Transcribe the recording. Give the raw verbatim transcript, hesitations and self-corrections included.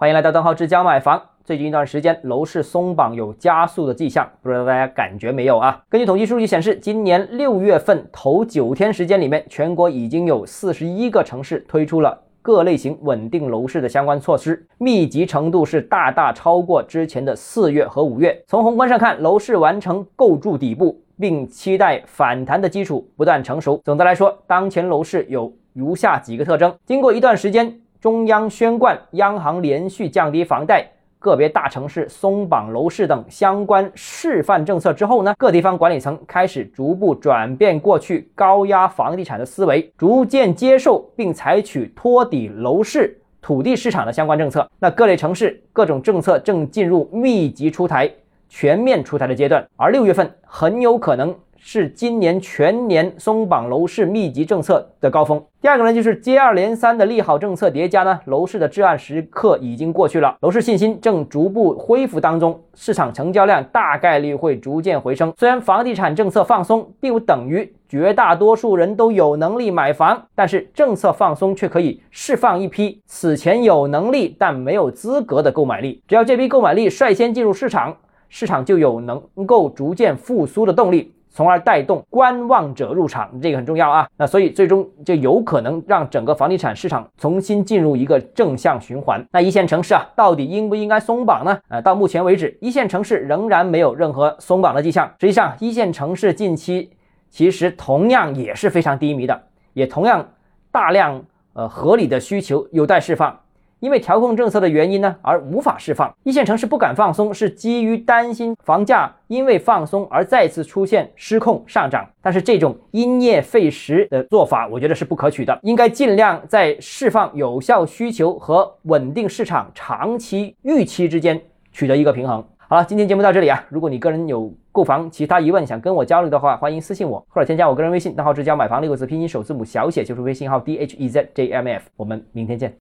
欢迎来到邓浩之家买房。最近一段时间，楼市松绑有加速的迹象，不知道大家感觉没有啊？根据统计数据显示，今年六月份头九天时间里面，全国已经有四十一个城市推出了各类型稳定楼市的相关措施，密集程度是大大超过之前的四月和五月。从宏观上看，楼市完成构筑底部，并期待反弹的基础不断成熟。总的来说，当前楼市有如下几个特征：经过一段时间中央宣贯、央行连续降低房贷、个别大城市松绑楼市等相关示范政策之后呢，各地方管理层开始逐步转变过去高压房地产的思维，逐渐接受并采取托底楼市、土地市场的相关政策。那各类城市各种政策正进入密集出台、全面出台的阶段，而六月份很有可能是今年全年松绑楼市密集政策的高峰。第二个呢，就是接二连三的利好政策叠加呢，楼市的至暗时刻已经过去了，楼市信心正逐步恢复当中，市场成交量大概率会逐渐回升。虽然房地产政策放松并不等于绝大多数人都有能力买房，但是政策放松却可以释放一批此前有能力但没有资格的购买力，只要这批购买力率先进入市场，市场就有能够逐渐复苏的动力，从而带动观望者入场，这个很重要啊。那所以最终就有可能让整个房地产市场重新进入一个正向循环。那一线城市啊，到底应不应该松绑呢？呃，到目前为止，一线城市仍然没有任何松绑的迹象。实际上，一线城市近期其实同样也是非常低迷的，也同样大量呃合理的需求有待释放。因为调控政策的原因呢，而无法释放。一线城市不敢放松，是基于担心房价因为放松而再次出现失控上涨。但是这种因噎废食的做法，我觉得是不可取的，应该尽量在释放有效需求和稳定市场长期预期之间取得一个平衡。好了，今天节目到这里啊。如果你个人有购房其他疑问想跟我交流的话，欢迎私信我，或者添加我个人微信，账号之家买房六个字拼音首字母小写，就是微信号 D H Z J M F。我们明天见。